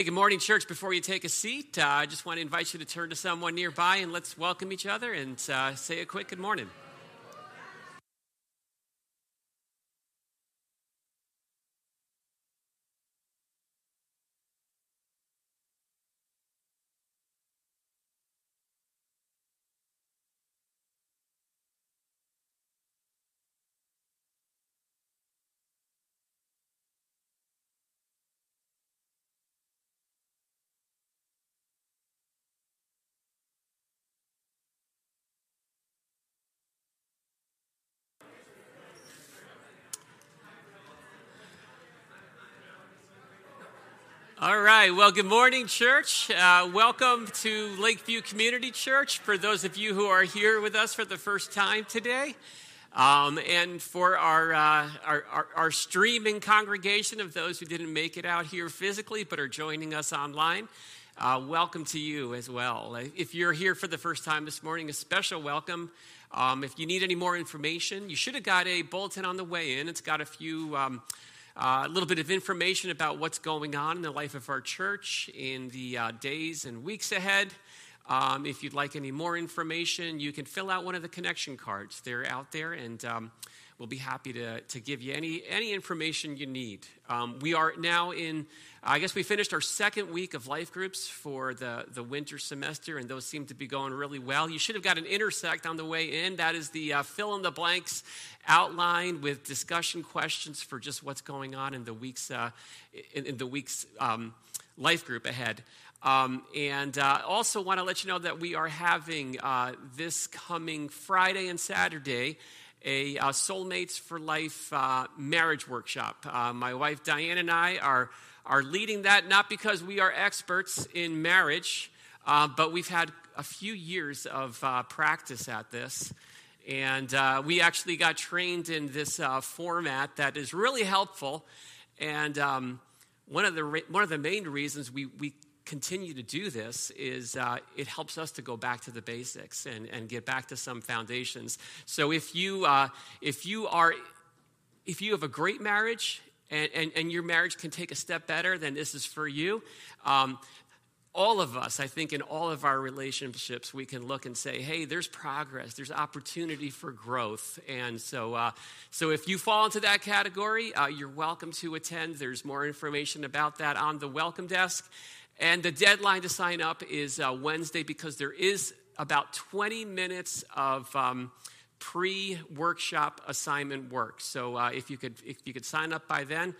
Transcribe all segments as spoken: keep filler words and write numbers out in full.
Hey, good morning, church. Before you take a seat, uh, I just want to invite you to turn to someone nearby and let's welcome each other and uh, say a quick good morning. All right. Well, good morning, church. Uh, welcome to Lakeview Community Church. For those of you who are here with us for the first time today, um, and for our, uh, our, our our streaming congregation of those who didn't make it out here physically but are joining us online, uh, welcome to you as well. If you're here for the first time this morning, a special welcome. Um, if you need any more information, you should have got a bulletin on the way in. It's got a few. Um, Uh, a little bit of information about what's going on in the life of our church in the uh, days and weeks ahead. Um, if you'd like any more information, you can fill out one of the connection cards. They're out there, and um, we'll be happy to, to give you any, any information you need. Um, we are now in, I guess we finished our second week of life groups for the, the winter semester, and those seem to be going really well. You should have got an intersect on the way in. That is the uh, fill-in-the-blanks outline with discussion questions for just what's going on in the week's, uh, in, in the week's um, life group ahead. Um, and uh, also want to let you know that we are having uh, this coming Friday and Saturday a uh, Soulmates for Life uh, marriage workshop. Uh, my wife Diane and I are are leading that, not because we are experts in marriage, uh, but we've had a few years of uh, practice at this. And uh, we actually got trained in this uh, format that is really helpful. And um, one of the re- one of the main reasons we we continue to do this is uh, it helps us to go back to the basics and, and get back to some foundations. So if you uh, if you are if you have a great marriage and, and, and your marriage can take a step better, then this is for you. Um, all of us, I think, in all of our relationships, we can look and say, "Hey, there's progress. There's opportunity for growth." And so, uh, so if you fall into that category, uh, you're welcome to attend. There's more information about that on the welcome desk. And the deadline to sign up is uh, Wednesday, because there is about twenty minutes of um, pre-workshop assignment work. So uh, if you could if you could sign up by then,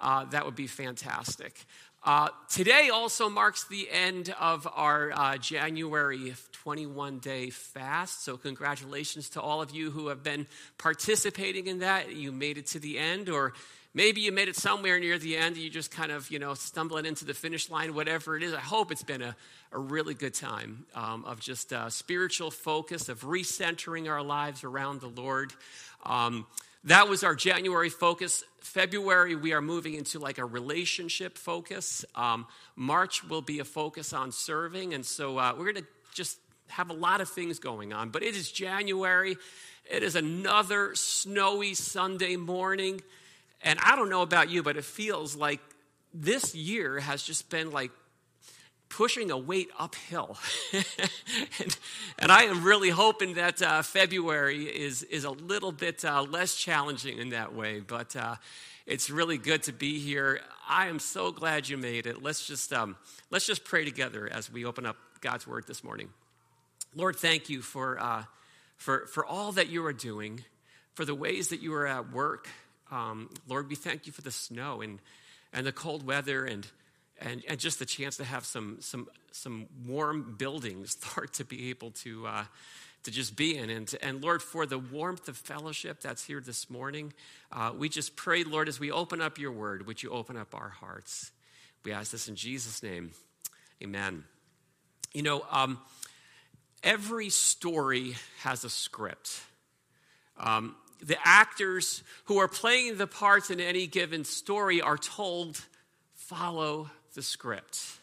uh, that would be fantastic. Uh, today also marks the end of our uh, January twenty-one day fast. So congratulations to all of you who have been participating in that. You made it to the end, or maybe you made it somewhere near the end. You just kind of, you know, stumbling into the finish line, whatever it is. I hope it's been a, a really good time um, of just uh, spiritual focus, of recentering our lives around the Lord. Um, that was our January focus. February, we are moving into like a relationship focus. Um, March will be a focus on serving. And so uh, we're going to just have a lot of things going on. But it is January. It is another snowy Sunday morning. And I don't know about you, but it feels like this year has just been like pushing a weight uphill. and, and I am really hoping that uh, February is is a little bit uh, less challenging in that way. But uh, it's really good to be here. I am so glad you made it. Let's just um, let's just pray together as we open up God's Word this morning. Lord, thank you for uh, for for all that you are doing, for the ways that you are at work. Um, Lord, we thank you for the snow and, and the cold weather and, and and just the chance to have some some some warm buildings, Lord, to be able to uh, to just be in. And, and Lord, for the warmth of fellowship that's here this morning, uh, we just pray, Lord, as we open up your word, would you open up our hearts? We ask this in Jesus' name. Amen. You know, um, every story has a script. Um The actors who are playing the parts in any given story are told, follow the script.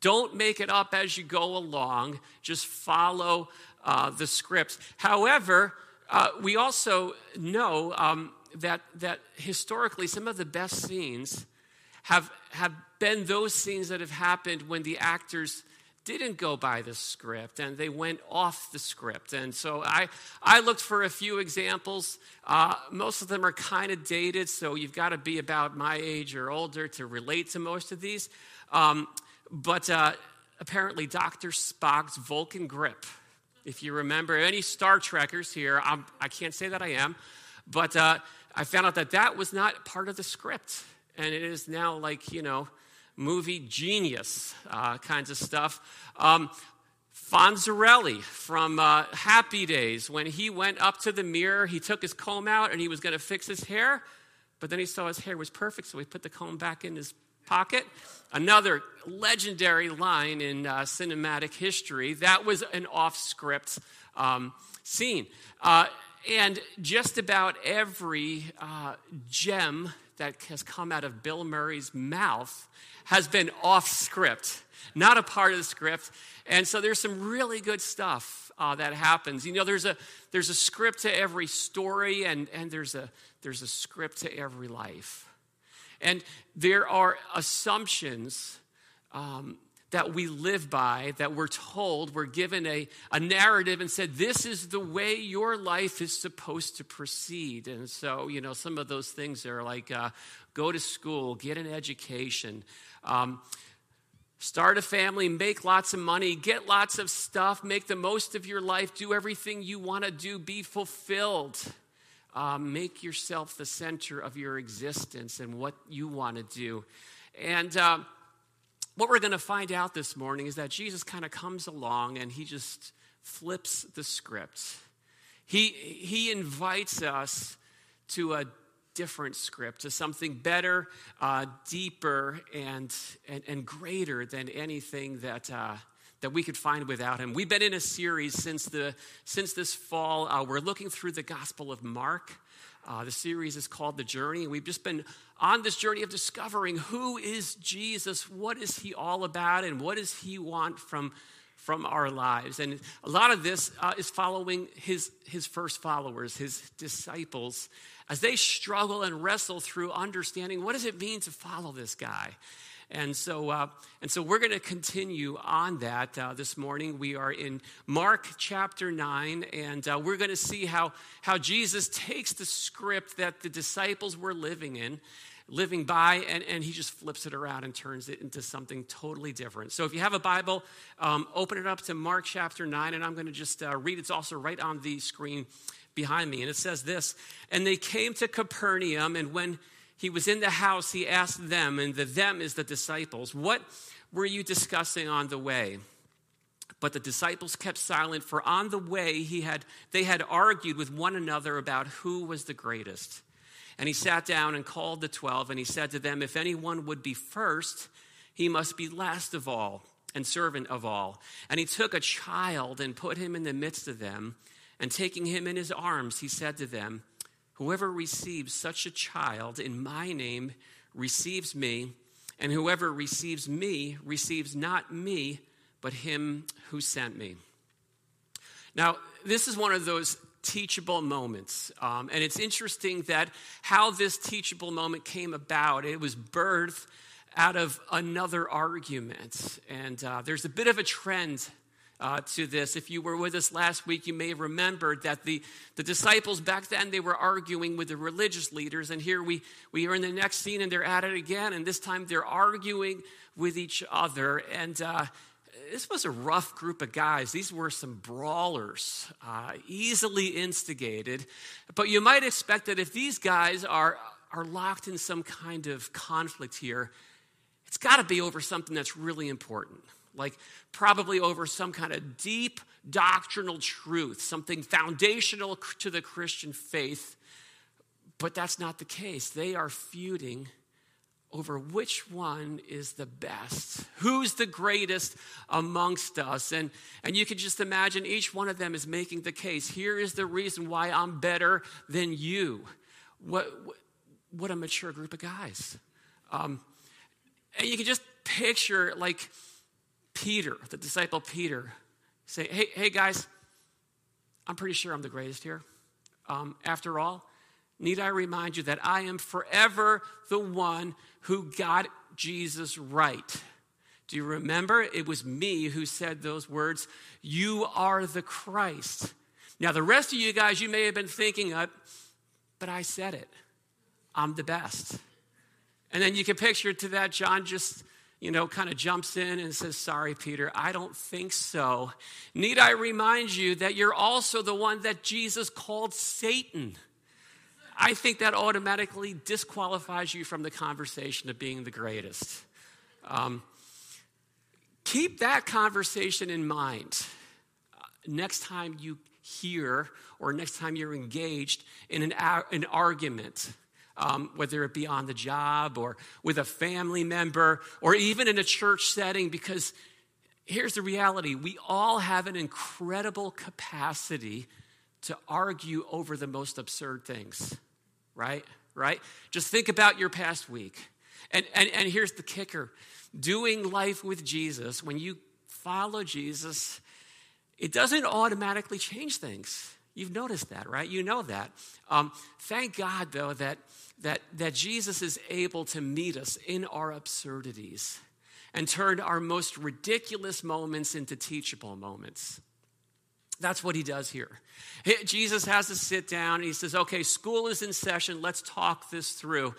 Don't make it up as you go along. Just follow uh, the script. However, uh, we also know um, that that historically some of the best scenes have, have been those scenes that have happened when the actors didn't go by the script and they went off the script. And so I, I looked for a few examples. Uh, most of them are kind of dated, so you've got to be about my age or older to relate to most of these. Um, but uh, apparently Doctor Spock's Vulcan grip. If you remember any Star Trekkers here, I'm, I can't say that I am, but uh, I found out that that was not part of the script. And it is now like, you know, movie genius uh, kinds of stuff. Um, Fonzarelli from uh, Happy Days, when he went up to the mirror, he took his comb out and he was going to fix his hair, but then he saw his hair was perfect, so he put the comb back in his pocket. Another legendary line in uh, cinematic history. That was an off-script um, scene. Uh, and just about every uh, gem that has come out of Bill Murray's mouth has been off-script, not a part of the script. And so there's some really good stuff uh, that happens. You know, there's a there's a script to every story, and and there's a there's a script to every life. And there are assumptions um, that we live by, that we're told, we're given a, a narrative and said, this is the way your life is supposed to proceed. And so, you know, some of those things are like, uh, go to school, get an education, um, start a family, make lots of money, get lots of stuff, make the most of your life, do everything you want to do, be fulfilled. Uh, make yourself the center of your existence and what you want to do. And uh, what we're going to find out this morning is that Jesus kind of comes along and he just flips the script. He, he invites us to a different script, to something better, uh, deeper, and, and and greater than anything that... Uh, that we could find without him. We've been in a series since the since this fall. Uh, we're looking through the Gospel of Mark. Uh, the series is called The Journey. We've just been on this journey of discovering who is Jesus, what is he all about, and what does he want from, from our lives. And a lot of this uh, is following his, his first followers, his disciples, as they struggle and wrestle through understanding what does it mean to follow this guy. And so uh, and so we're going to continue on that uh, this morning. We are in Mark chapter nine, and uh, we're going to see how, how Jesus takes the script that the disciples were living in, living by, and, and he just flips it around and turns it into something totally different. So if you have a Bible, um, open it up to Mark chapter nine, and I'm going to just uh, read. It's also right on the screen behind me, and it says this, "And they came to Capernaum, and when he was in the house, he asked them," and the them is the disciples, "what were you discussing on the way?" But the disciples kept silent, for on the way he had they had argued with one another about who was the greatest. And he sat down and called the twelve, and he said to them, "If anyone would be first, he must be last of all and servant of all." And he took a child and put him in the midst of them, and taking him in his arms, he said to them, "Whoever receives such a child in my name receives me, and whoever receives me receives not me, but him who sent me." Now, this is one of those teachable moments, um, and it's interesting that how this teachable moment came about. It was birthed out of another argument, and uh, there's a bit of a trend Uh, to this. If you were with us last week, you may remember that the, the disciples back then, they were arguing with the religious leaders. And here we, we are in the next scene and they're at it again. And this time they're arguing with each other. And uh, this was a rough group of guys. These were some brawlers, uh, easily instigated. But you might expect that if these guys are, are locked in some kind of conflict here, it's got to be over something that's really important. Like probably over some kind of deep doctrinal truth, something foundational to the Christian faith. But that's not the case. They are feuding over which one is the best, who's the greatest amongst us. And, and you can just imagine each one of them is making the case. Here is the reason why I'm better than you. What, what a mature group of guys. Um, and you can just picture like Peter, the disciple Peter, say, hey, hey guys, I'm pretty sure I'm the greatest here. Um, after all, need I remind you that I am forever the one who got Jesus right. Do you remember? It was me who said those words, you are the Christ. Now, the rest of you guys, you may have been thinking, of, but I said it. I'm the best. And then you can picture to that, John just, you know, kind of jumps in and says, sorry, Peter, I don't think so. Need I remind you that you're also the one that Jesus called Satan? I think that automatically disqualifies you from the conversation of being the greatest. Um, keep that conversation in mind next time you hear or next time you're engaged in an, an argument. Um, whether it be on the job or with a family member or even in a church setting, because here's the reality. We all have an incredible capacity to argue over the most absurd things, right? Right? Just think about your past week. And, and, and here's the kicker. Doing life with Jesus, when you follow Jesus, it doesn't automatically change things. You've noticed that, right? You know that. Um, thank God, though, that that that Jesus is able to meet us in our absurdities and turn our most ridiculous moments into teachable moments. That's what he does here. He, Jesus has to sit down and he says, okay, school is in session. Let's talk this through.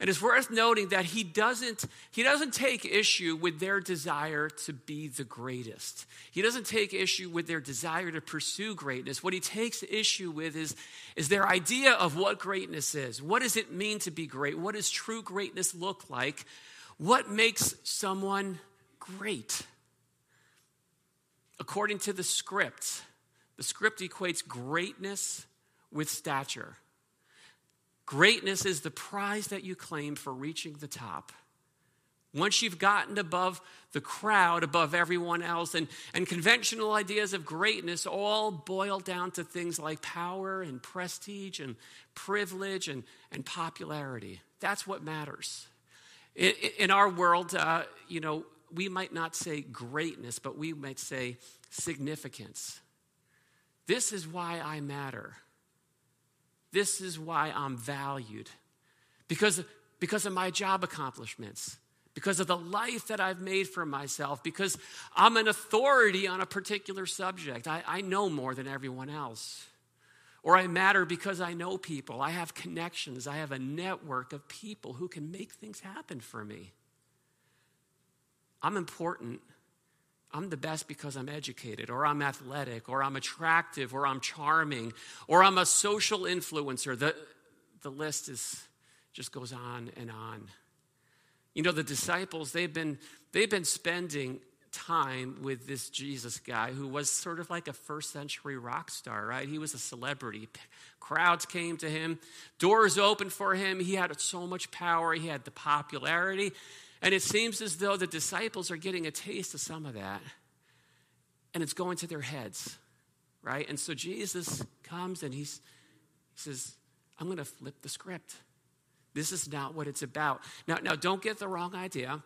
And it's worth noting that he doesn't, he doesn't take issue with their desire to be the greatest. He doesn't take issue with their desire to pursue greatness. What he takes issue with is, is their idea of what greatness is. What does it mean to be great? What does true greatness look like? What makes someone great? According to the script, the script equates greatness with stature. Greatness is the prize that you claim for reaching the top. Once you've gotten above the crowd, above everyone else, and, and conventional ideas of greatness all boil down to things like power and prestige and privilege and, and popularity. That's what matters. In, in our world, uh, you know, we might not say greatness, but we might say significance. This is why I matter. This is why I'm valued, because, because of my job accomplishments, because of the life that I've made for myself, because I'm an authority on a particular subject. I, I know more than everyone else. Or I matter because I know people. I have connections. I have a network of people who can make things happen for me. I'm important. I'm the best because I'm educated, or I'm athletic, or I'm attractive, or I'm charming, or I'm a social influencer. The, the list is just goes on and on. You know, the disciples, they've been, they've been spending time with this Jesus guy who was sort of like a first century rock star, right? He was a celebrity. Crowds came to him. Doors opened for him. He had so much power. He had the popularity. And it seems as though the disciples are getting a taste of some of that. And it's going to their heads, right? And so Jesus comes and he's, he says, I'm going to flip the script. This is not what it's about. Now, now, don't get the wrong idea.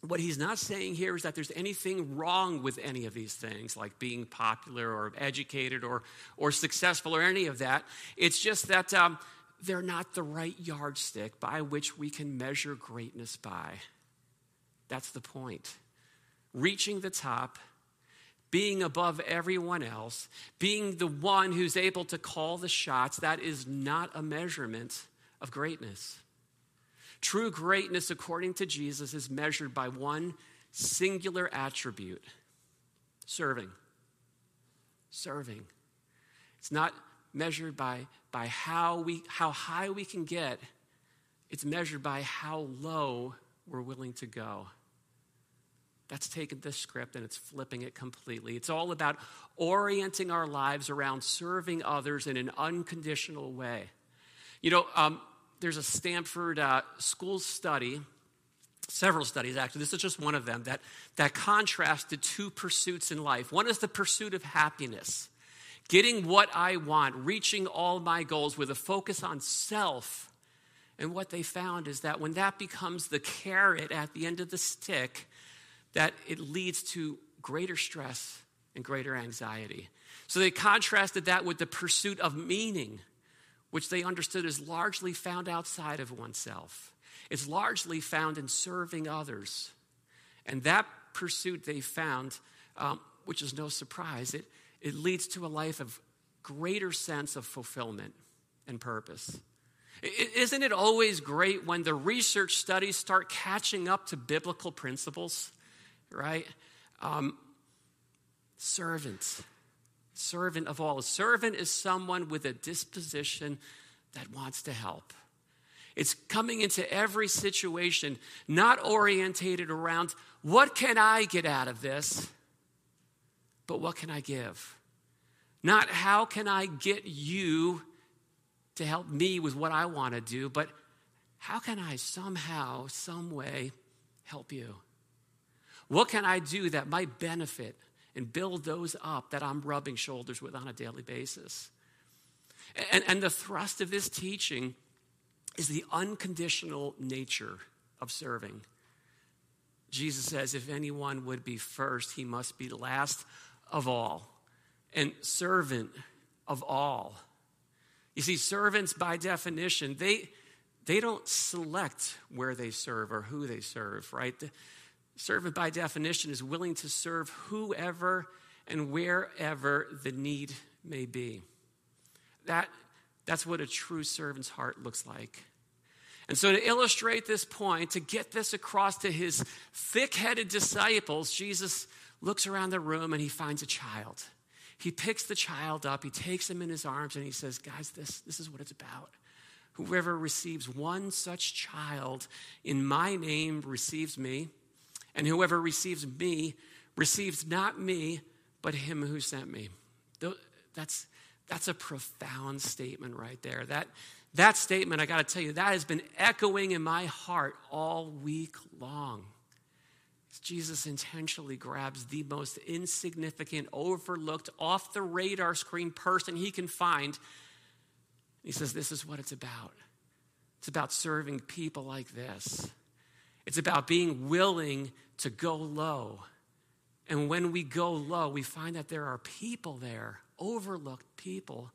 What he's not saying here is that there's anything wrong with any of these things, like being popular or educated or, or successful or any of that. It's just that... Um, They're not the right yardstick by which we can measure greatness by. That's the point. Reaching the top, being above everyone else, being the one who's able to call the shots, that is not a measurement of greatness. True greatness, according to Jesus, is measured by one singular attribute: serving. Serving. It's not measured by by how we how high we can get. It's measured by how low we're willing to go. That's taking this script and it's flipping it completely. It's all about orienting our lives around serving others in an unconditional way. You know, um, there's a Stanford uh, school study, several studies actually, this is just one of them, that, that contrasted two pursuits in life. One is the pursuit of happiness. Getting what I want, reaching all my goals with a focus on self. And what they found is that when that becomes the carrot at the end of the stick, that it leads to greater stress and greater anxiety. So they contrasted that with the pursuit of meaning, which they understood is largely found outside of oneself. It's largely found in serving others. And that pursuit they found, um, which is no surprise, it, it leads to a life of greater sense of fulfillment and purpose. It, isn't it always great when the research studies start catching up to biblical principles, right? Um, servants. Servant of all. A servant is someone with a disposition that wants to help. It's coming into every situation, not orientated around what can I get out of this, but what can I give? Not how can I get you to help me with what I want to do, but how can I somehow, some way help you? What can I do that might benefit and build those up that I'm rubbing shoulders with on a daily basis? And, and the thrust of this teaching is the unconditional nature of serving. Jesus says, if anyone would be first, he must be last of all and servant of all. You see, servants by definition, they, they don't select where they serve or who they serve, right? The, Servant, by definition, is willing to serve whoever and wherever the need may be. That, that's what a true servant's heart looks like. And so to illustrate this point, to get this across to his thick-headed disciples, Jesus looks around the room and he finds a child. He picks the child up, he takes him in his arms, and he says, guys, this, this is what it's about. Whoever receives one such child in my name receives me. And whoever receives me, receives not me, but him who sent me. That's, that's a profound statement right there. That, that statement, I got to tell you, that has been echoing in my heart all week long. Jesus intentionally grabs the most insignificant, overlooked, off the radar screen person he can find. He says, this is what it's about. It's about serving people like this. It's about being willing to go low. And when we go low, we find that there are people there, overlooked people,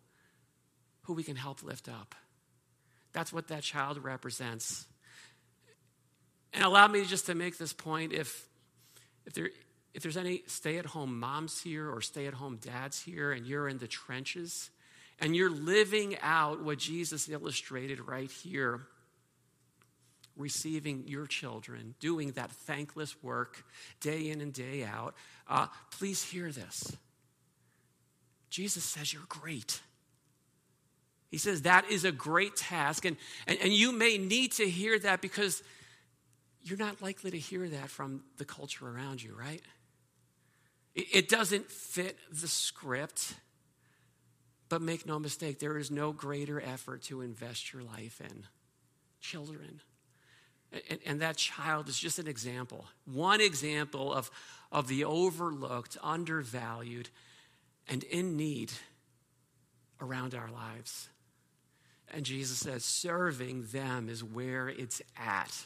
who we can help lift up. That's what that child represents. And allow me just to make this point. If, if, there, if there's any stay-at-home moms here or stay-at-home dads here, and you're in the trenches, and you're living out what Jesus illustrated right here, receiving your children, doing that thankless work day in and day out, uh, please hear this. Jesus says you're great. He says that is a great task. And, and, and you may need to hear that because you're not likely to hear that from the culture around you, right? It, it doesn't fit the script, but make no mistake, there is no greater effort to invest your life in. Children. And, and that child is just an example, one example of, of the overlooked, undervalued, and in need around our lives. And Jesus says, serving them is where it's at.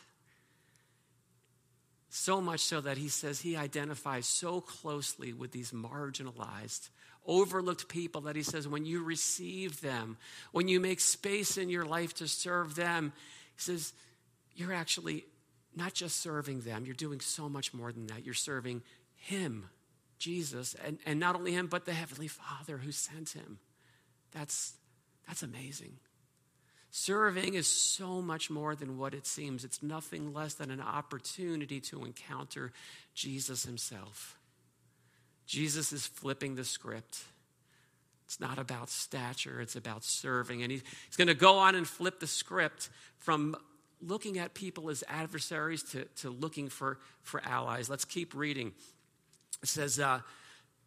So much so that he says he identifies so closely with these marginalized, overlooked people that he says when you receive them, when you make space in your life to serve them, he says, you're actually not just serving them, you're doing so much more than that. You're serving him, Jesus, and, and not only him, but the Heavenly Father who sent him. That's, that's amazing. Serving is so much more than what it seems. It's nothing less than an opportunity to encounter Jesus himself. Jesus is flipping the script. It's not about stature, it's about serving. And he, he's going to go on and flip the script from looking at people as adversaries to, to looking for, for allies. Let's keep reading. It says, uh,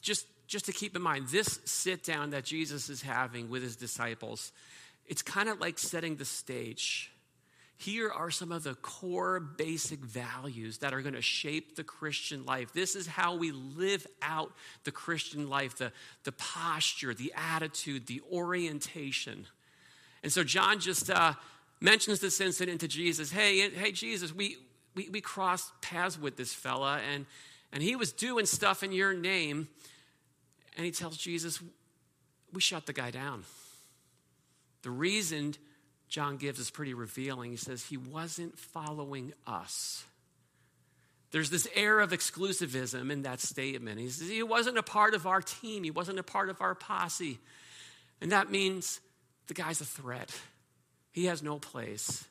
just, just to keep in mind, this sit down that Jesus is having with his disciples It's kind of like setting the stage. Here are some of the core basic values that are going to shape the Christian life. This is how we live out the Christian life, the, the posture, the attitude, the orientation. And so John just uh, mentions this incident to Jesus. Hey, hey, Jesus, we, we, we crossed paths with this fella, and, and he was doing stuff in your name. And he tells Jesus, we shut the guy down. The reason John gives is pretty revealing. He says he wasn't following us. There's this air of exclusivism in that statement. He says he wasn't a part of our team. He wasn't a part of our posse. And that means the guy's a threat. He has no place.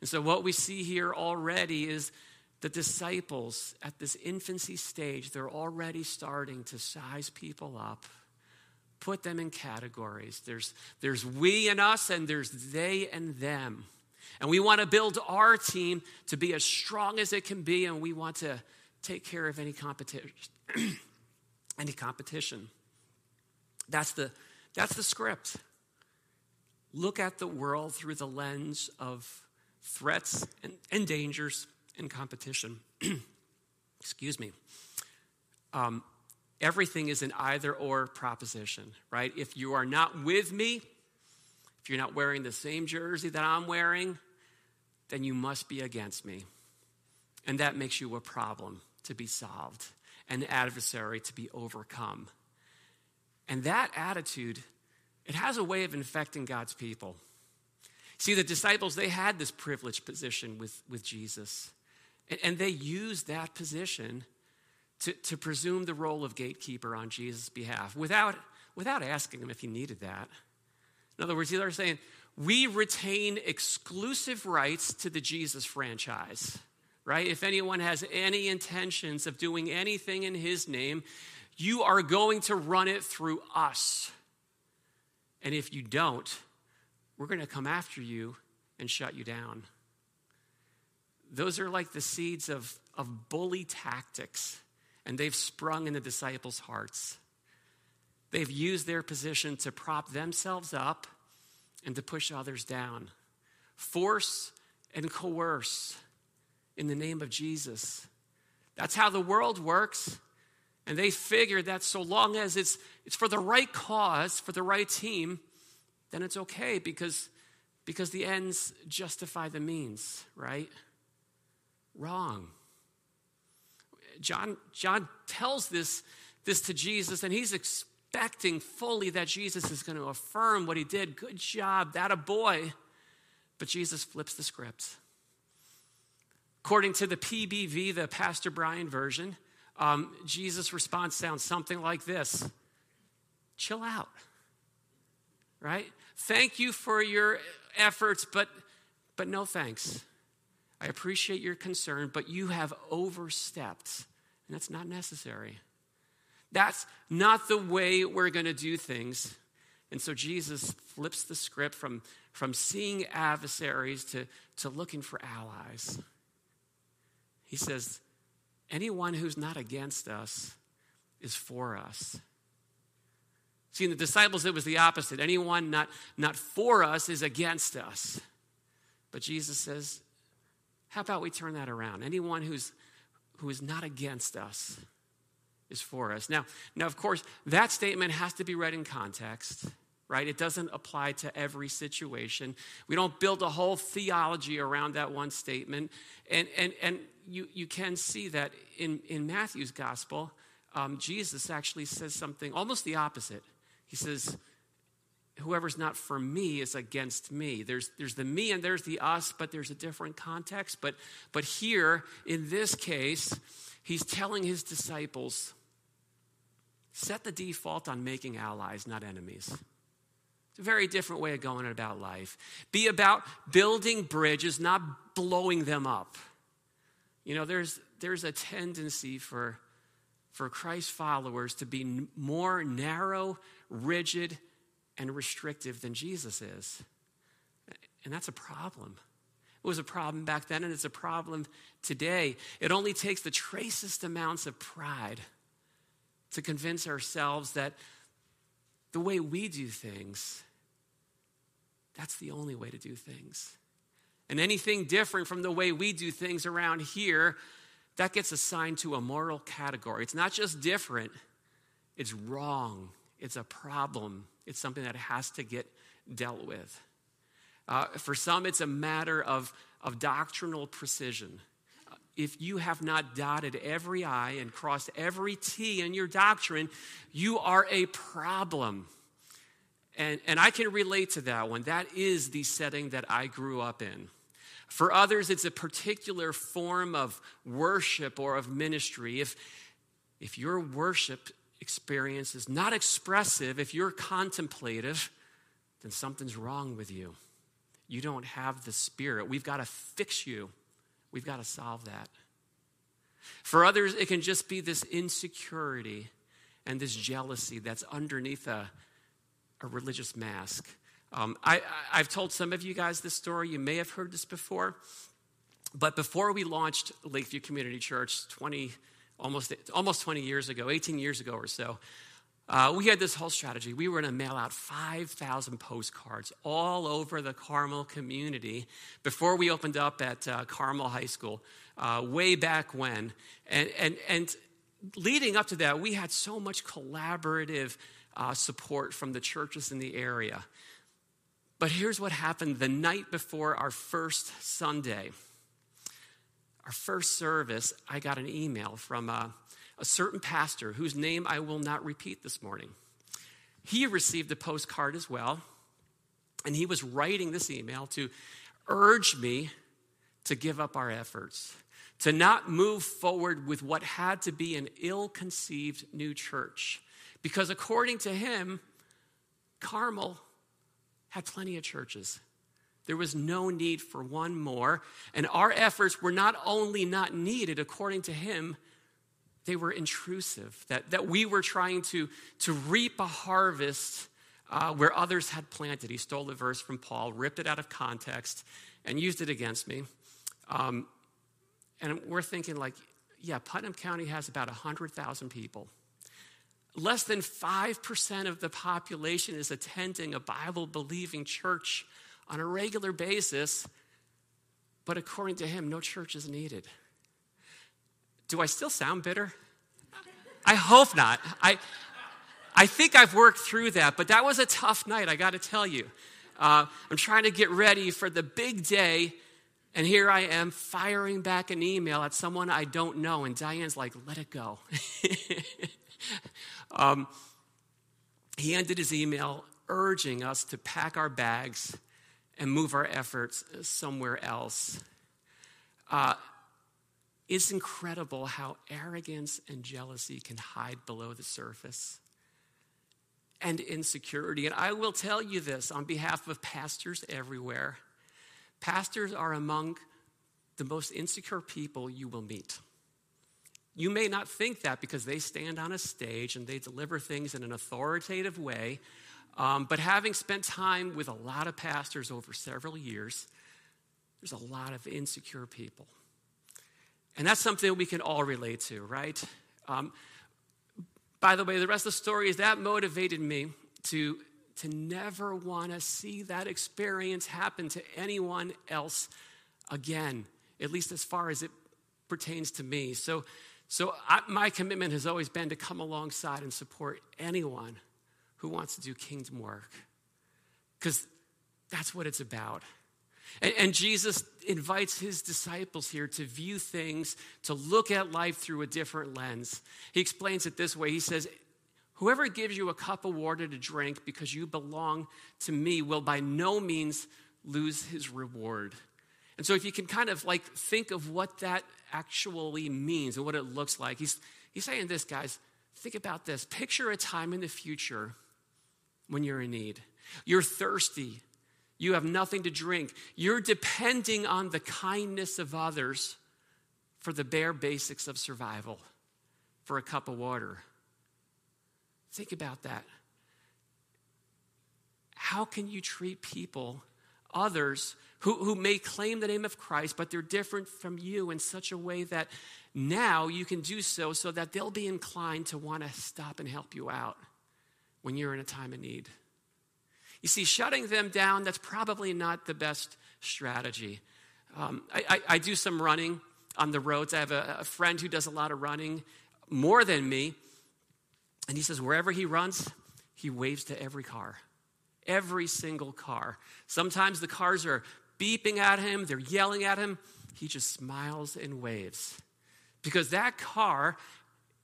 And so what we see here already is the disciples at this infancy stage, they're already starting to size people up. Put them in categories. There's, there's we and us, and there's they and them. And we want to build our team to be as strong as it can be, and we want to take care of any competition. any competition. That's the, that's the script. Look at the world through the lens of threats and, and dangers and competition. Excuse me. Um, Everything is an either or proposition, right? If you are not with me, if you're not wearing the same jersey that I'm wearing, then you must be against me. And that makes you a problem to be solved, an adversary to be overcome. And that attitude, it has a way of infecting God's people. See, the disciples, they had this privileged position with, with Jesus. And, and they used that position To, to presume the role of gatekeeper on Jesus' behalf without, without asking him if he needed that. In other words, they're saying, we retain exclusive rights to the Jesus franchise, right? If anyone has any intentions of doing anything in his name, you are going to run it through us. And if you don't, we're going to come after you and shut you down. Those are like the seeds of, of bully tactics. And they've sprung in the disciples' hearts. They've used their position to prop themselves up and to push others down. Force and coerce in the name of Jesus. That's how the world works. And they figure that so long as it's it's for the right cause, for the right team, then it's okay because, because the ends justify the means, right? Wrong. John, John tells this, this to Jesus, and he's expecting fully that Jesus is going to affirm what he did. Good job, that a boy. But Jesus flips the script. According to the P B V, the Pastor Brian version, um, Jesus' response sounds something like this. Chill out, right? Thank you for your efforts, but, but no thanks. I appreciate your concern, but you have overstepped, and that's not necessary. That's not the way we're going to do things. And so Jesus flips the script from, from seeing adversaries to, to looking for allies. He says, anyone who's not against us is for us. See, in the disciples, it was the opposite. Anyone not, not for us is against us. But Jesus says, how about we turn that around? Anyone who's who is not against us is for us. Now, now, of course, that statement has to be read in context, right? It doesn't apply to every situation. We don't build a whole theology around that one statement. And and and you you can see that in, in Matthew's gospel, um, Jesus actually says something almost the opposite. He says, whoever's not for me is against me. There's there's the me and there's the us, but there's a different context. But but here, in this case, he's telling his disciples, set the default on making allies, not enemies. It's a very different way of going about life. Be about building bridges, not blowing them up. You know, there's there's a tendency for, for Christ followers to be more narrow, rigid, and restrictive than Jesus is. And that's a problem. It was a problem back then, and it's a problem today. It only takes the tracest amounts of pride to convince ourselves that the way we do things That's the only way to do things. And anything different from the way we do things around here, that gets assigned to a moral category. It's not just different, it's wrong. It's a problem. It's something that has to get dealt with. Uh, for some, it's a matter of, of doctrinal precision. If you have not dotted every I and crossed every T in your doctrine, you are a problem. And, and I can relate to that one. That is the setting that I grew up in. For others, it's a particular form of worship or of ministry. If, if your worship experience is not expressive, if you're contemplative, then something's wrong with you. You don't have the Spirit. We've got to fix you. We've got to solve that. For others, it can just be this insecurity and this jealousy that's underneath a, a religious mask. Um, I, I've told some of you guys this story. You may have heard this before. But before we launched Lakeview Community Church twenty, almost, almost twenty years ago, eighteen years ago or so, uh, we had this whole strategy. We were going to mail out five thousand postcards all over the Carmel community before we opened up at uh, Carmel High School, uh, way back when. And, and, and leading up to that, we had so much collaborative uh, support from the churches in the area. But here's what happened the night before our first Sunday. Our first service, I got an email from a, a certain pastor whose name I will not repeat this morning. He received a postcard as well, and he was writing this email to urge me to give up our efforts, to not move forward with what had to be an ill-conceived new church. Because according to him, Carmel had plenty of churches. There was no need for one more. And our efforts were not only not needed, according to him, they were intrusive, that, that we were trying to, to reap a harvest uh, where others had planted. He stole the verse from Paul, ripped it out of context, and used it against me. Um, and we're thinking like, yeah, Putnam County has about one hundred thousand people. Less than five percent of the population is attending a Bible-believing church on a regular basis, but according to him, no church is needed. Do I still sound bitter? I hope not. I I think I've worked through that, but that was a tough night, I got to tell you. Uh, I'm trying to get ready for the big day, and here I am firing back an email at someone I don't know, and Diane's like, let it go. Um, he ended his email urging us to pack our bags and move our efforts somewhere else. Uh, it's incredible how arrogance and jealousy can hide below the surface, and insecurity. And I will tell you this on behalf of pastors everywhere. Pastors are among the most insecure people you will meet. You may not think that because they stand on a stage and they deliver things in an authoritative way. Um, but having spent time with a lot of pastors over several years, there's a lot of insecure people. And that's something we can all relate to, right? Um, by the way, the rest of the story is that motivated me to, to never want to see that experience happen to anyone else again, at least as far as it pertains to me. So So I, my commitment has always been to come alongside and support anyone who wants to do kingdom work, because that's what it's about. And, and Jesus invites his disciples here to view things, to look at life through a different lens. He explains it this way. He says, whoever gives you a cup of water to drink because you belong to me will by no means lose his reward. And so if you can kind of like think of what that actually means and what it looks like. He's, he's saying this, guys, think about this. Picture a time in the future when you're in need. You're thirsty. You have nothing to drink. You're depending on the kindness of others for the bare basics of survival, for a cup of water. Think about that. How can you treat people, others who, who may claim the name of Christ, but they're different from you in such a way that now you can do so so that they'll be inclined to want to stop and help you out when you're in a time of need? You see, shutting them down, that's probably not the best strategy. Um, I, I, I do some running on the roads. I have a, a friend who does a lot of running, more than me. And he says wherever he runs, he waves to every car, every single car. Sometimes the cars are beeping at him. They're yelling at him. He just smiles and waves because that car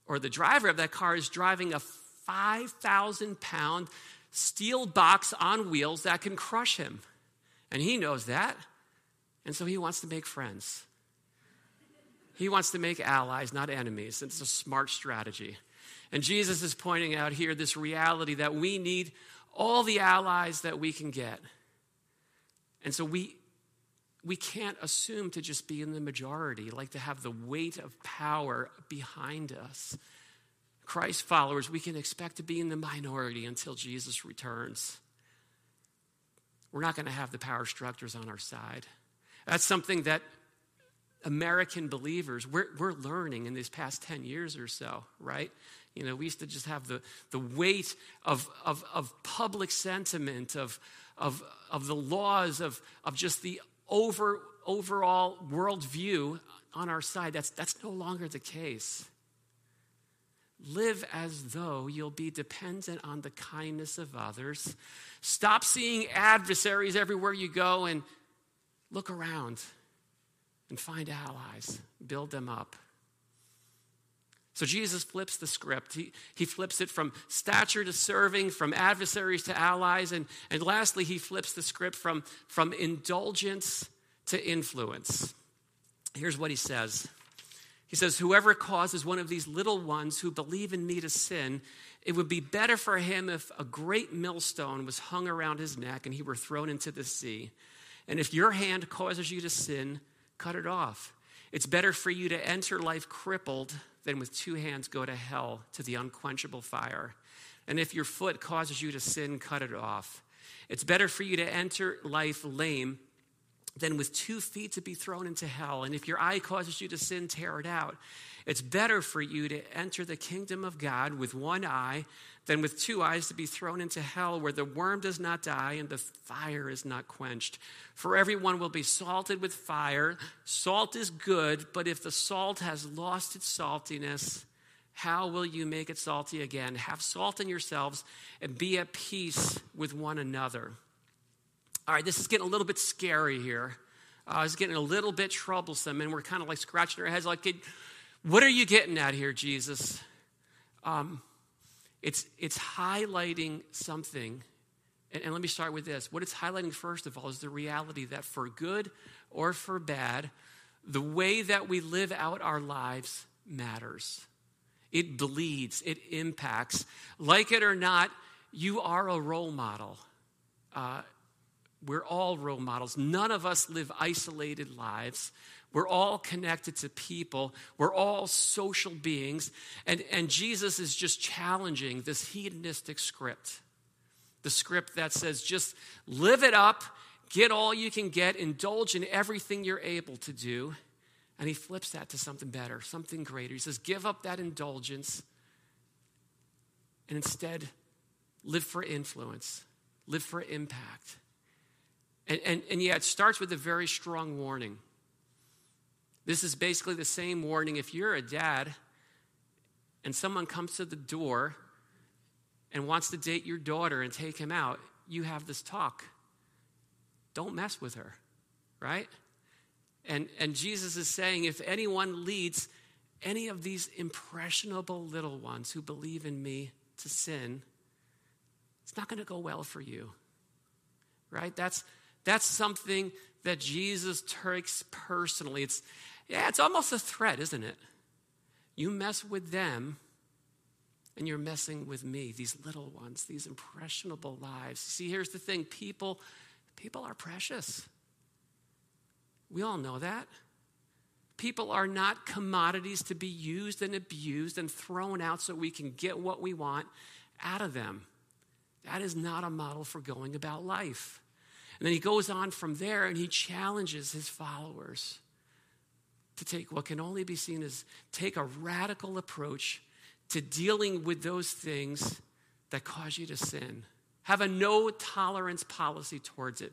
or the driver of that car is driving a five thousand pound steel box on wheels that can crush him. And he knows that. And so he wants to make friends. He wants to make allies, not enemies. It's a smart strategy. And Jesus is pointing out here this reality that we need all the allies that we can get. And so we we can't assume to just be in the majority, like to have the weight of power behind us. Christ followers, we can expect to be in the minority until Jesus returns. We're not going to have the power structures on our side. That's something that American believers, we're, we're learning in these past ten years or so, right? You know, we used to just have the, the weight of, of, of public sentiment, of of of the laws, of of just the over overall worldview on our side. That's that's no longer the case. Live as though you'll be dependent on the kindness of others. Stop seeing adversaries everywhere you go and look around and find allies. Build them up. So Jesus flips the script. He, he flips it from stature to serving, from adversaries to allies. And, and lastly, he flips the script from, from indulgence to influence. Here's what he says. He says, whoever causes one of these little ones who believe in me to sin, it would be better for him if a great millstone was hung around his neck and he were thrown into the sea. And if your hand causes you to sin, cut it off. It's better for you to enter life crippled than with two hands go to hell, to the unquenchable fire. And if your foot causes you to sin, cut it off. It's better for you to enter life lame than with two feet to be thrown into hell. And if your eye causes you to sin, tear it out. It's better for you to enter the kingdom of God with one eye than with two eyes to be thrown into hell, where the worm does not die and the fire is not quenched. For everyone will be salted with fire. Salt is good, but if the salt has lost its saltiness, how will you make it salty again? Have salt in yourselves and be at peace with one another. All right, this is getting a little bit scary here. Uh, it's getting a little bit troublesome, and we're kind of like scratching our heads like, what are you getting at here, Jesus? Um, it's it's highlighting something. And, and let me start with this. What it's highlighting, first of all, is the reality that for good or for bad, the way that we live out our lives matters. It bleeds. It impacts. Like it or not, you are a role model. Uh We're all role models. None of us live isolated lives. We're all connected to people. We're all social beings. And, and Jesus is just challenging this hedonistic script, the script that says just live it up, get all you can get, indulge in everything you're able to do. And he flips that to something better, something greater. He says, give up that indulgence and instead live for influence, live for impact. And, and, and yeah, it starts with a very strong warning. This is basically the same warning. If you're a dad and someone comes to the door and wants to date your daughter and take him out, you have this talk. Don't mess with her, right? And, and Jesus is saying, if anyone leads any of these impressionable little ones who believe in me to sin, it's not going to go well for you, right? That's... That's something that Jesus takes personally. It's, yeah, it's almost a threat, isn't it? You mess with them, and you're messing with me, these little ones, these impressionable lives. See, here's the thing. People, people are precious. We all know that. People are not commodities to be used and abused and thrown out so we can get what we want out of them. That is not a model for going about life. And then he goes on from there and he challenges his followers to take what can only be seen as take a radical approach to dealing with those things that cause you to sin. Have a no-tolerance policy towards it.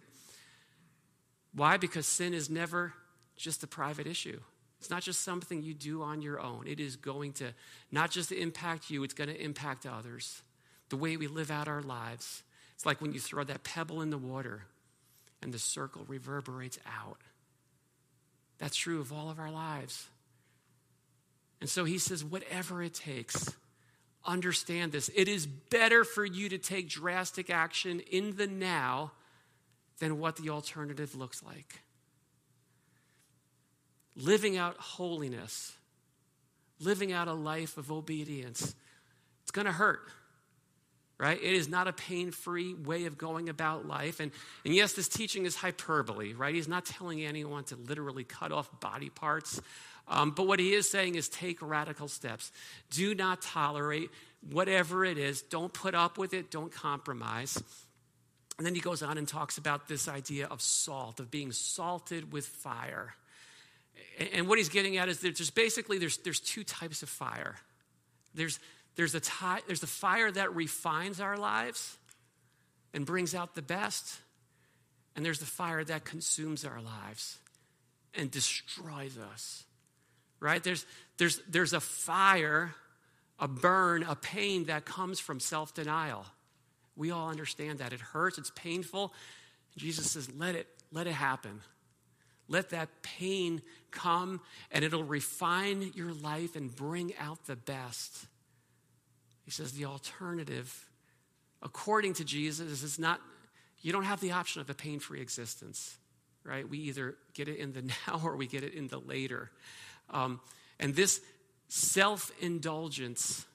Why? Because sin is never just a private issue. It's not just something you do on your own. It is going to not just impact you, it's going to impact others. The way we live out our lives. It's like when you throw that pebble in the water and the circle reverberates out. That's true of all of our lives. And so he says, whatever it takes, understand this. It is better for you to take drastic action in the now than what the alternative looks like. Living out holiness, living out a life of obedience, it's going to hurt, right? It is not a pain-free way of going about life. And, and yes, this teaching is hyperbole, right? He's not telling anyone to literally cut off body parts. Um, but what he is saying is take radical steps. Do not tolerate whatever it is. Don't put up with it. Don't compromise. And then he goes on and talks about this idea of salt, of being salted with fire. And what he's getting at is that just basically there's there's two types of fire. There's there's a tie, there's the fire that refines our lives and brings out the best, and there's the fire that consumes our lives and destroys us. Right? There's there's there's a fire, a burn, a pain that comes from self-denial. We all understand that. It hurts, it's painful. Jesus says, let it, let it happen. Let that pain come and it'll refine your life and bring out the best. He says the alternative, according to Jesus, is not, you don't have the option of a pain-free existence, right? We either get it in the now or we get it in the later. Um, and this self-indulgence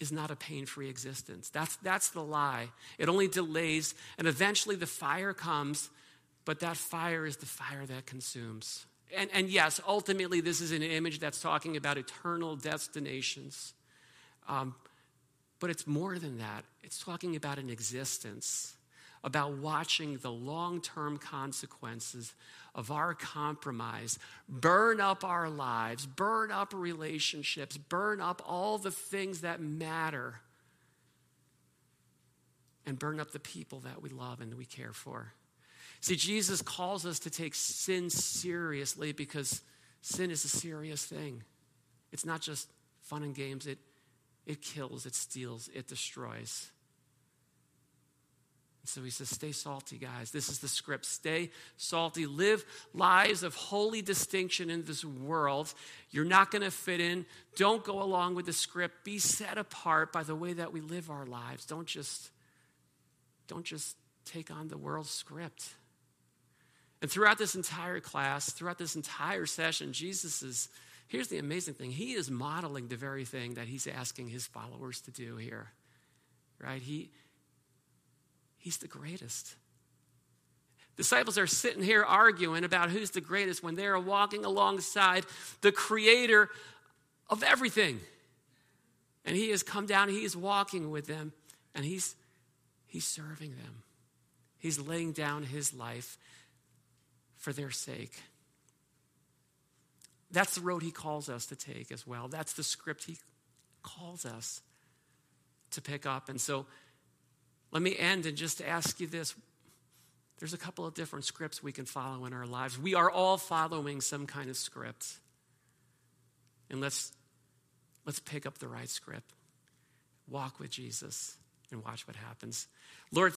is not a pain-free existence. That's, that's the lie. It only delays, and eventually the fire comes. But that fire is the fire that consumes. And, and yes, ultimately, this is an image that's talking about eternal destinations. Um, but it's more than that. It's talking about an existence, about watching the long-term consequences of our compromise burn up our lives, burn up relationships, burn up all the things that matter, and burn up the people that we love and that we care for. See, Jesus calls us to take sin seriously because sin is a serious thing. It's not just fun and games. It, it kills, it steals, it destroys. And so he says, stay salty, guys. This is the script. Stay salty. Live lives of holy distinction in this world. You're not going to fit in. Don't go along with the script. Be set apart by the way that we live our lives. Don't just, don't just take on the world's script. And throughout this entire class, throughout this entire session, Jesus is, here's the amazing thing. He is modeling the very thing that he's asking his followers to do here, right? He, he's the greatest. Disciples are sitting here arguing about who's the greatest when they are walking alongside the creator of everything. And he has come down, he is walking with them, and he's, he's serving them. He's laying down his life for their sake. That's the road he calls us to take as well. That's the script he calls us to pick up. And so let me end and just ask you this. There's a couple of different scripts we can follow in our lives. We are all following some kind of script. And let's, let's pick up the right script. Walk with Jesus and watch what happens. Lord,